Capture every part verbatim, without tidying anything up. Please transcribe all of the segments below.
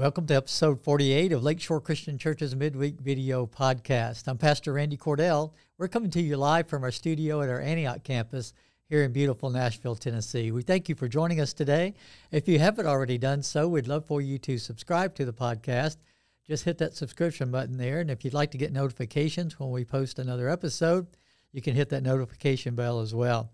Welcome to episode forty-eight of Lakeshore Christian Church's Midweek Video Podcast. I'm Pastor Randy Cordell. We're coming to you live from our studio at our Antioch campus here in beautiful Nashville, Tennessee. We thank you for joining us today. If you haven't already done so, we'd love for you to subscribe to the podcast. Just hit that subscription button there, and if you'd like to get notifications when we post another episode, you can hit that notification bell as well.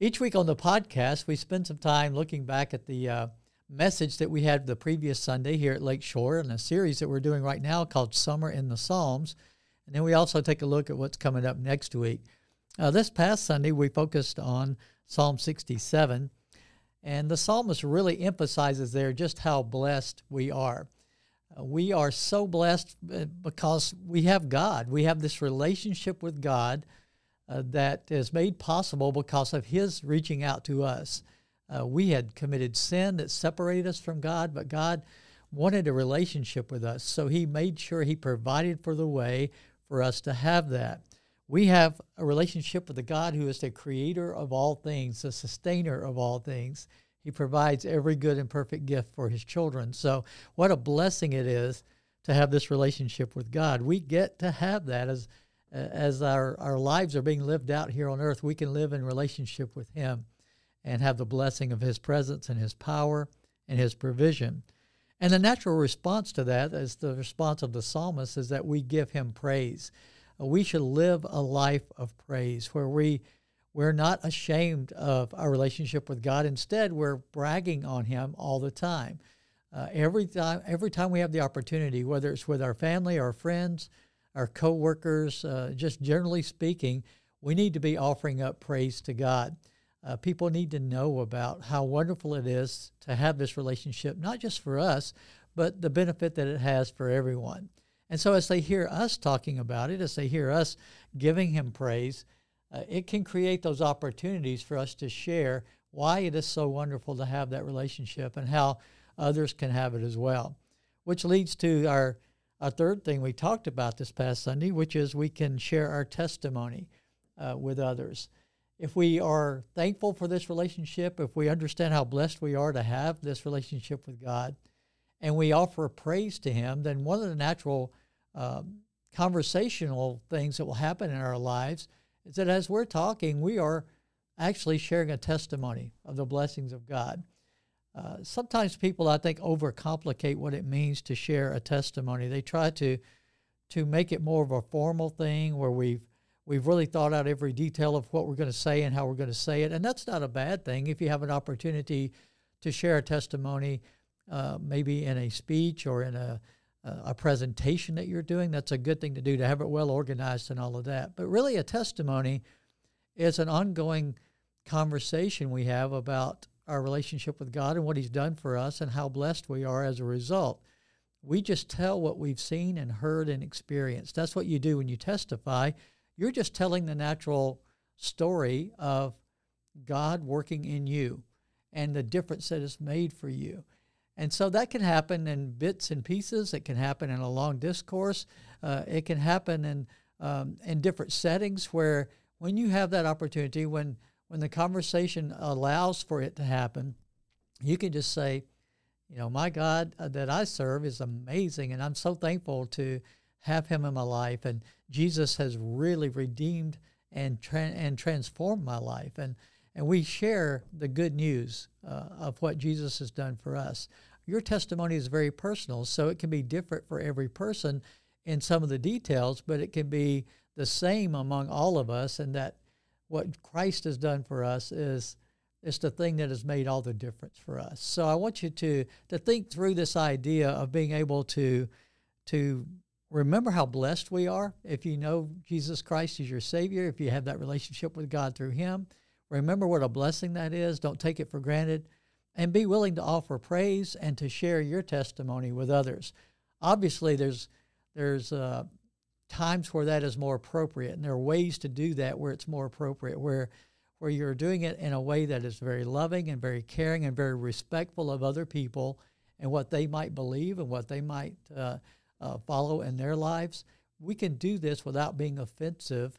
Each week on the podcast, we spend some time looking back at the uh, message that we had the previous Sunday here at Lakeshore in a series that we're doing right now called Summer in the Psalms. And then we also take a look at what's coming up next week. Uh, this past Sunday, we focused on Psalm sixty-seven, and the psalmist really emphasizes there just how blessed we are. Uh, we are so blessed because we have God. We have this relationship with God uh, that is made possible because of His reaching out to us. Uh, we had committed sin that separated us from God, but God wanted a relationship with us, so He made sure He provided for the way for us to have that. We have a relationship with the God who is the creator of all things, the sustainer of all things. He provides every good and perfect gift for His children. So what a blessing it is to have this relationship with God. We get to have that as, as our, our lives are being lived out here on earth. We can live in relationship with Him and have the blessing of His presence and His power and His provision. And the natural response to that, as the response of the psalmist, is that we give Him praise. We should live a life of praise where we, we're not ashamed of our relationship with God. Instead, we're bragging on Him all the time. Uh, every time, every time we have the opportunity, whether it's with our family, our friends, our coworkers, uh, just generally speaking, we need to be offering up praise to God. Uh, people need to know about how wonderful it is to have this relationship, not just for us, but the benefit that it has for everyone. And so as they hear us talking about it, as they hear us giving Him praise, uh, it can create those opportunities for us to share why it is so wonderful to have that relationship and how others can have it as well, which leads to our, our third thing we talked about this past Sunday, which is we can share our testimony uh, with others. If we are thankful for this relationship, if we understand how blessed we are to have this relationship with God, and we offer praise to Him, then one of the natural um, conversational things that will happen in our lives is that as we're talking, we are actually sharing a testimony of the blessings of God. Uh, sometimes people, I think, overcomplicate what it means to share a testimony. They try to to make it more of a formal thing where we've We've really thought out every detail of what we're going to say and how we're going to say it. And that's not a bad thing if you have an opportunity to share a testimony, uh, maybe in a speech or in a, a presentation that you're doing. That's a good thing to do, to have it well organized and all of that. But really a testimony is an ongoing conversation we have about our relationship with God and what He's done for us and how blessed we are as a result. We just tell what we've seen and heard and experienced. That's what you do when you testify. You're just telling the natural story of God working in you and the difference that it's made for you. And so that can happen in bits and pieces. It can happen in a long discourse. Uh, it can happen in um, in different settings where when you have that opportunity, when, when the conversation allows for it to happen, you can just say, you know, my God that I serve is amazing, and I'm so thankful to have Him in my life, and Jesus has really redeemed and tra- and transformed my life. And and we share the good news uh, of what Jesus has done for us. Your testimony is very personal, so it can be different for every person in some of the details, but it can be the same among all of us, and that what Christ has done for us is, is the thing that has made all the difference for us. So I want you to, to think through this idea of being able to to... Remember how blessed we are if you know Jesus Christ is your Savior, if you have that relationship with God through Him. Remember what a blessing that is. Don't take it for granted. And be willing to offer praise and to share your testimony with others. Obviously, there's there's uh, times where that is more appropriate, and there are ways to do that where it's more appropriate, where where you're doing it in a way that is very loving and very caring and very respectful of other people and what they might believe and what they might uh Uh, follow in their lives. We can do this without being offensive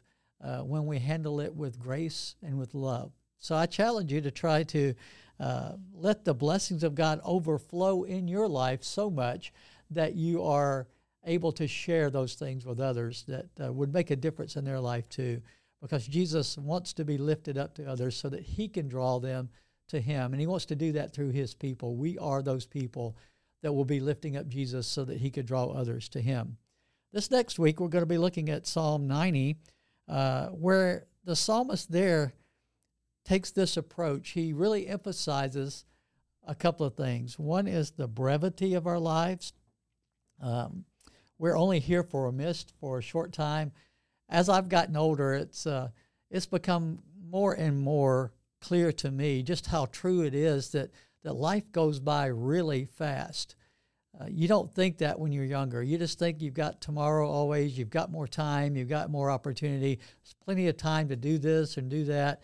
uh, when we handle it with grace and with love. So I challenge you to try to uh, let the blessings of God overflow in your life so much that you are able to share those things with others that uh, would make a difference in their life too, because Jesus wants to be lifted up to others so that he can draw them to him, and he wants to do that through his people. We are those people that will be lifting up Jesus so that he could draw others to him. This next week, we're going to be looking at Psalm ninety, uh, where the psalmist there takes this approach. He really emphasizes a couple of things. One is the brevity of our lives. Um, we're only here for a mist, for a short time. As I've gotten older, it's uh, it's become more and more clear to me just how true it is that, that life goes by really fast. Uh, you don't think that when you're younger. You just think you've got tomorrow always, you've got more time, you've got more opportunity, there's plenty of time to do this and do that.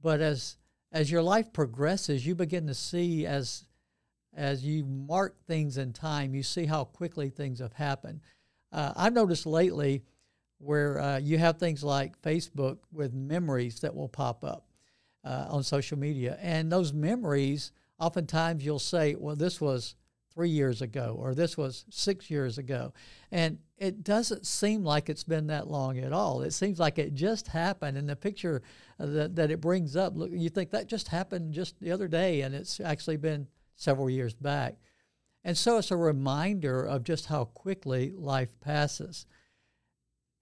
But as as your life progresses, you begin to see as as you mark things in time, you see how quickly things have happened. Uh, I've noticed lately where uh, you have things like Facebook with memories that will pop up uh, on social media. And those memories, oftentimes you'll say, well, this was three years ago, or this was six years ago. And it doesn't seem like it's been that long at all. It seems like it just happened. And the picture that, that it brings up, look, you think that just happened just the other day, and it's actually been several years back. And so it's a reminder of just how quickly life passes.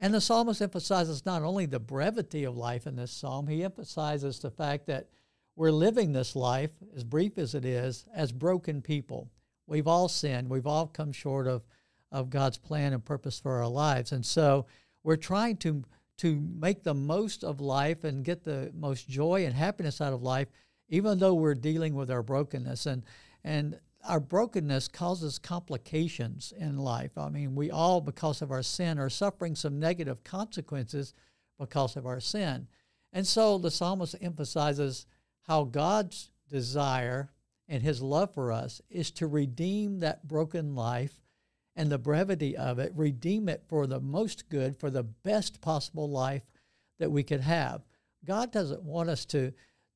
And the psalmist emphasizes not only the brevity of life in this psalm, he emphasizes the fact that we're living this life, as brief as it is, as broken people. We've all sinned. We've all come short of, of God's plan and purpose for our lives. And so we're trying to, to make the most of life and get the most joy and happiness out of life, even though we're dealing with our brokenness. And, and our brokenness causes complications in life. I mean, we all, because of our sin, are suffering some negative consequences because of our sin. And so the psalmist emphasizes how God's desire and his love for us is to redeem that broken life and the brevity of it, redeem it for the most good, for the best possible life that we could have. God doesn't want us to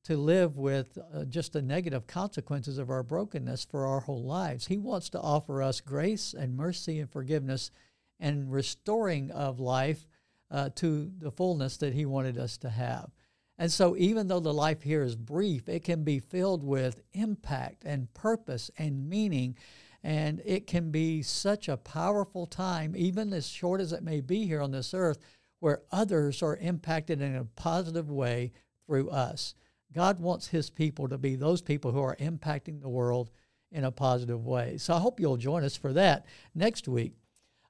to live with uh, just the negative consequences of our brokenness for our whole lives. He wants to offer us grace and mercy and forgiveness and restoring of life uh, to the fullness that he wanted us to have. And so even though the life here is brief, it can be filled with impact and purpose and meaning, and it can be such a powerful time, even as short as it may be here on this earth, where others are impacted in a positive way through us. God wants his people to be those people who are impacting the world in a positive way. So I hope you'll join us for that next week.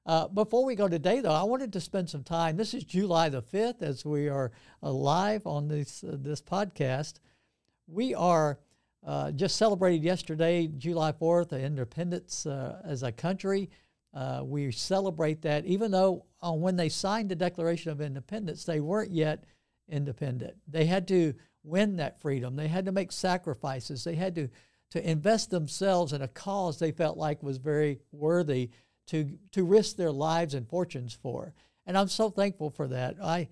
Uh, before we go today, though, I wanted to spend some time. This is July the fifth, as we are live on this, uh, this podcast. We are uh, just celebrated yesterday, July fourth, the independence uh, as a country. Uh, we celebrate that, even though uh, when they signed the Declaration of Independence, they weren't yet independent. They had to win that freedom. They had to make sacrifices. They had to, to invest themselves in a cause they felt like was very worthy to, to risk their lives and fortunes for. And I'm so thankful for that. I,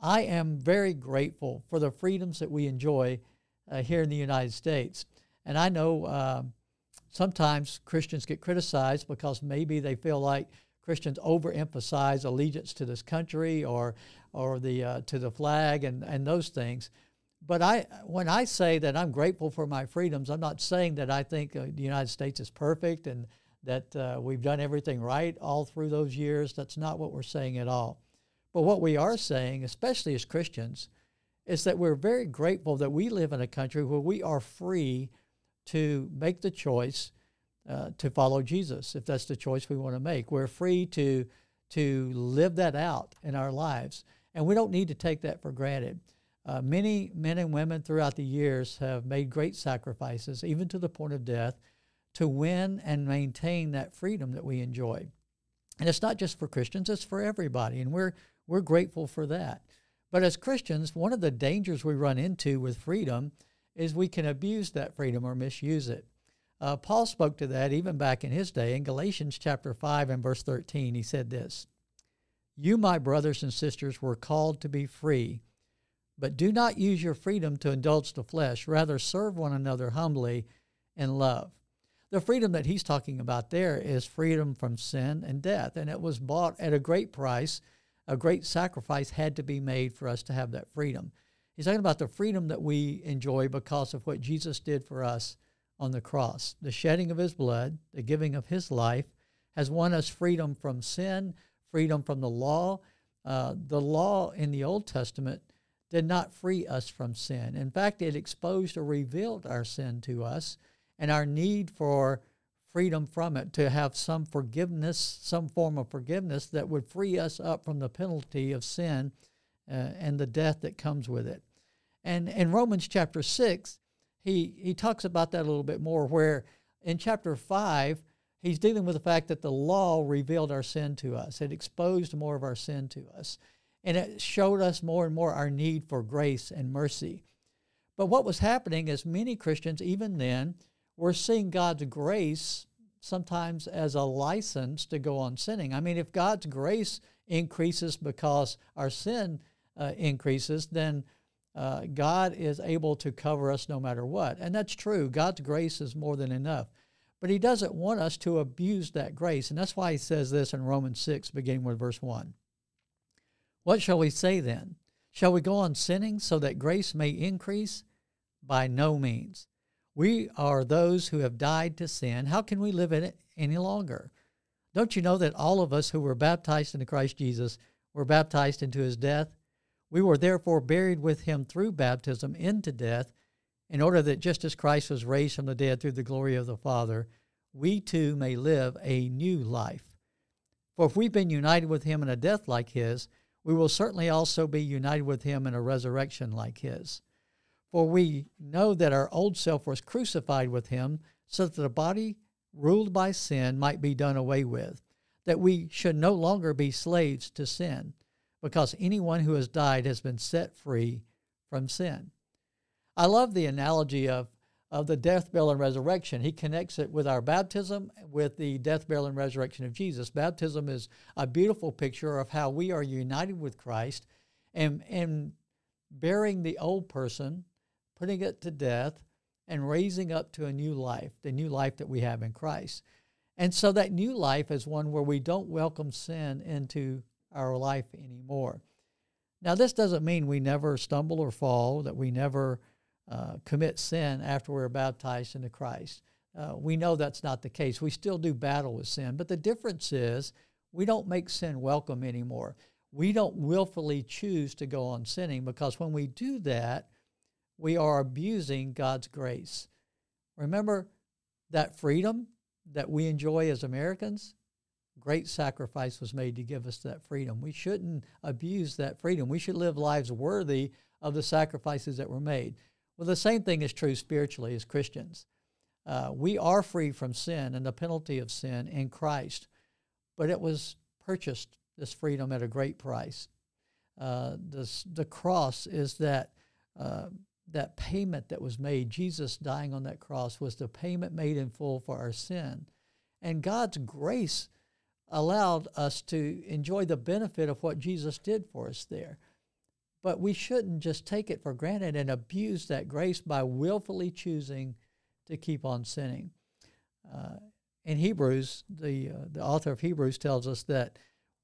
I am very grateful for the freedoms that we enjoy uh, here in the United States. And I know um, sometimes Christians get criticized because maybe they feel like Christians overemphasize allegiance to this country or, or the, uh, to the flag and, and those things. But I, when I say that I'm grateful for my freedoms, I'm not saying that I think uh, the United States is perfect and that uh, we've done everything right all through those years. That's not what we're saying at all. But what we are saying, especially as Christians, is that we're very grateful that we live in a country where we are free to make the choice uh, to follow Jesus, if that's the choice we want to make. We're free to, to live that out in our lives, and we don't need to take that for granted. Uh, many men and women throughout the years have made great sacrifices, even to the point of death, to win and maintain that freedom that we enjoy. And it's not just for Christians, it's for everybody, and we're we're grateful for that. But as Christians, one of the dangers we run into with freedom is we can abuse that freedom or misuse it. Uh, Paul spoke to that even back in his day. In Galatians chapter five and verse thirteen, he said this, "You, my brothers and sisters, were called to be free, But do not use your freedom to indulge the flesh. Rather, serve one another humbly in love. The freedom that he's talking about there is freedom from sin and death. And it was bought at a great price. A great sacrifice had to be made for us to have that freedom. He's talking about the freedom that we enjoy because of what Jesus did for us on the cross. The shedding of his blood, the giving of his life, has won us freedom from sin, freedom from the law. Uh, the law in the Old Testament did not free us from sin. In fact, it exposed or revealed our sin to us and our need for freedom from it, to have some forgiveness, some form of forgiveness that would free us up from the penalty of sin uh, and the death that comes with it. And in Romans chapter six, he, he talks about that a little bit more, where in chapter five, he's dealing with the fact that the law revealed our sin to us. It exposed more of our sin to us. And it showed us more and more our need for grace and mercy. But what was happening is many Christians, even then, were seeing God's grace sometimes as a license to go on sinning. I mean, if God's grace increases because our sin uh, increases, then uh, God is able to cover us no matter what. And that's true. God's grace is more than enough. But he doesn't want us to abuse that grace. And that's why he says this in Romans six, beginning with verse one. What shall we say then? Shall we go on sinning so that grace may increase? By no means. We are those who have died to sin. How can we live in it any longer? Don't you know that all of us who were baptized into Christ Jesus were baptized into his death? We were therefore buried with him through baptism into death, in order that just as Christ was raised from the dead through the glory of the Father, we too may live a new life. For if we've been united with him in a death like his, we will certainly also be united with him in a resurrection like his. For we know that our old self was crucified with him, so that the body ruled by sin might be done away with, that we should no longer be slaves to sin, because anyone who has died has been set free from sin. I love the analogy of, of the death, burial, and resurrection. He connects it with our baptism, with the death, burial, and resurrection of Jesus. Baptism is a beautiful picture of how we are united with Christ and, and burying the old person, putting it to death, and raising up to a new life, the new life that we have in Christ. And so that new life is one where we don't welcome sin into our life anymore. Now, this doesn't mean we never stumble or fall, that we never uh, commit sin after we're baptized into Christ. Uh, we know that's not the case. We still do battle with sin, but the difference is we don't make sin welcome anymore. We don't willfully choose to go on sinning, because when we do that, we are abusing God's grace. Remember that freedom that we enjoy as Americans? Great sacrifice was made to give us that freedom. We shouldn't abuse that freedom. We should live lives worthy of the sacrifices that were made. Well, the same thing is true spiritually as Christians. Uh, we are free from sin and the penalty of sin in Christ, but it was purchased, this freedom, at a great price. Uh, this, the cross is that... Uh, that payment that was made. Jesus dying on that cross was the payment made in full for our sin. And God's grace allowed us to enjoy the benefit of what Jesus did for us there. But we shouldn't just take it for granted and abuse that grace by willfully choosing to keep on sinning. Uh, in Hebrews, the, uh, the author of Hebrews tells us that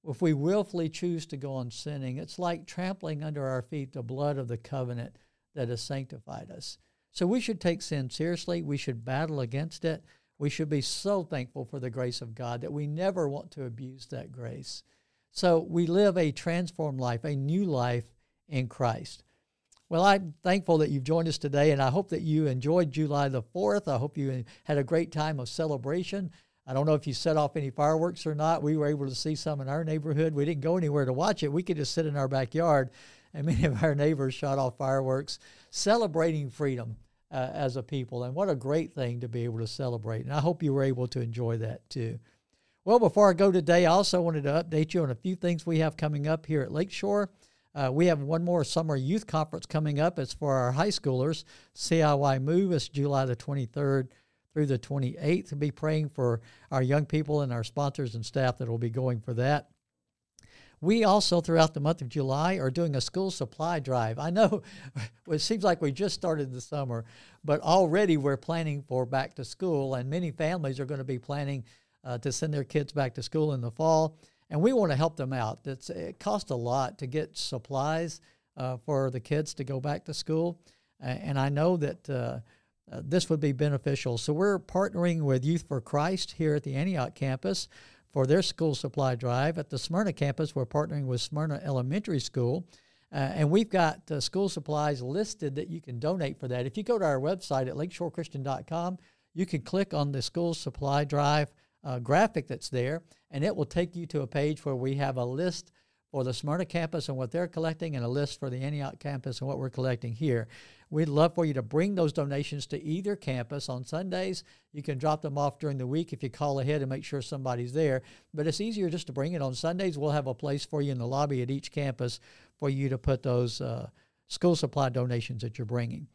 if we willfully choose to go on sinning, it's like trampling under our feet the blood of the covenant that has sanctified us. So we should take sin seriously. We should battle against it. We should be so thankful for the grace of God that we never want to abuse that grace. So we live a transformed life, a new life in Christ. Well, I'm thankful that you've joined us today, and I hope that you enjoyed July the fourth. I hope you had a great time of celebration. I don't know if you set off any fireworks or not. We were able to see some in our neighborhood. We didn't go anywhere to watch it. We could just sit in our backyard, and many of our neighbors shot off fireworks, celebrating freedom uh, as a people. And what a great thing to be able to celebrate. And I hope you were able to enjoy that too. Well, before I go today, I also wanted to update you on a few things we have coming up here at Lakeshore. Uh, we have one more summer youth conference coming up. It's for our high schoolers. C I Y Move is July the twenty-third through the twenty-eighth. We'll be praying for our young people and our sponsors and staff that will be going for that. We also, throughout the month of July, are doing a school supply drive. I know it seems like we just started the summer, but already we're planning for back to school, and many families are going to be planning uh, to send their kids back to school in the fall, and we want to help them out. It's, it costs a lot to get supplies uh, for the kids to go back to school, and I know that uh, this would be beneficial. So we're partnering with Youth for Christ here at the Antioch campus for their school supply drive. At the Smyrna campus, we're partnering with Smyrna Elementary School, uh, and we've got uh, school supplies listed that you can donate for that. If you go to our website at lakeshore christian dot com, you can click on the school supply drive uh, graphic that's there, and it will take you to a page where we have a list for the Smyrna campus and what they're collecting, and a list for the Antioch campus and what we're collecting here. We'd love for you to bring those donations to either campus. On Sundays, you can drop them off during the week if you call ahead and make sure somebody's there. But it's easier just to bring it on Sundays. We'll have a place for you in the lobby at each campus for you to put those uh, school supply donations that you're bringing.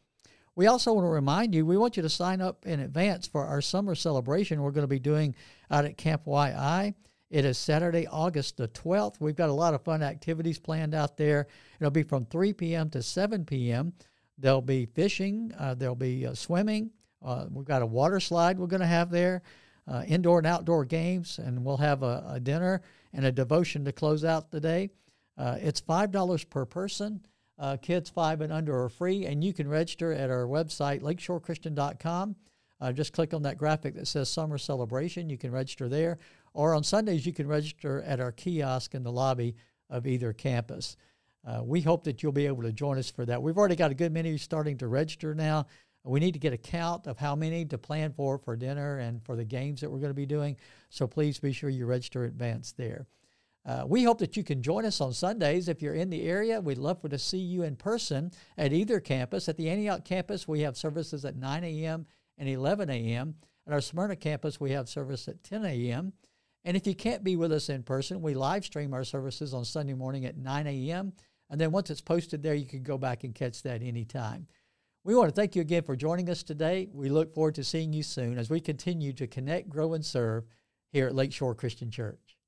We also want to remind you, we want you to sign up in advance for our summer celebration we're going to be doing out at Camp Y I. It is Saturday, August the twelfth. We've got a lot of fun activities planned out there. It'll be from three p.m. to seven p.m., There'll be fishing. Uh, there'll be uh, swimming. Uh, we've got a water slide we're going to have there, uh, indoor and outdoor games, and we'll have a, a dinner and a devotion to close out the day. Uh, it's five dollars per person. Uh, kids five and under are free, and you can register at our website, lakeshore christian dot com. Uh, just click on that graphic that says Summer Celebration. You can register there. Or on Sundays, you can register at our kiosk in the lobby of either campus. Uh, we hope that you'll be able to join us for that. We've already got a good many starting to register now. We need to get a count of how many to plan for for dinner and for the games that we're going to be doing. So please be sure you register in advance there. Uh, we hope that you can join us on Sundays. If you're in the area, we'd love for to see you in person at either campus. At the Antioch campus, we have services at nine a.m. and eleven a.m. At our Smyrna campus, we have service at ten a.m. And if you can't be with us in person, we live stream our services on Sunday morning at nine a.m. And then once it's posted there, you can go back and catch that anytime. We want to thank you again for joining us today. We look forward to seeing you soon as we continue to connect, grow, and serve here at Lakeshore Christian Church.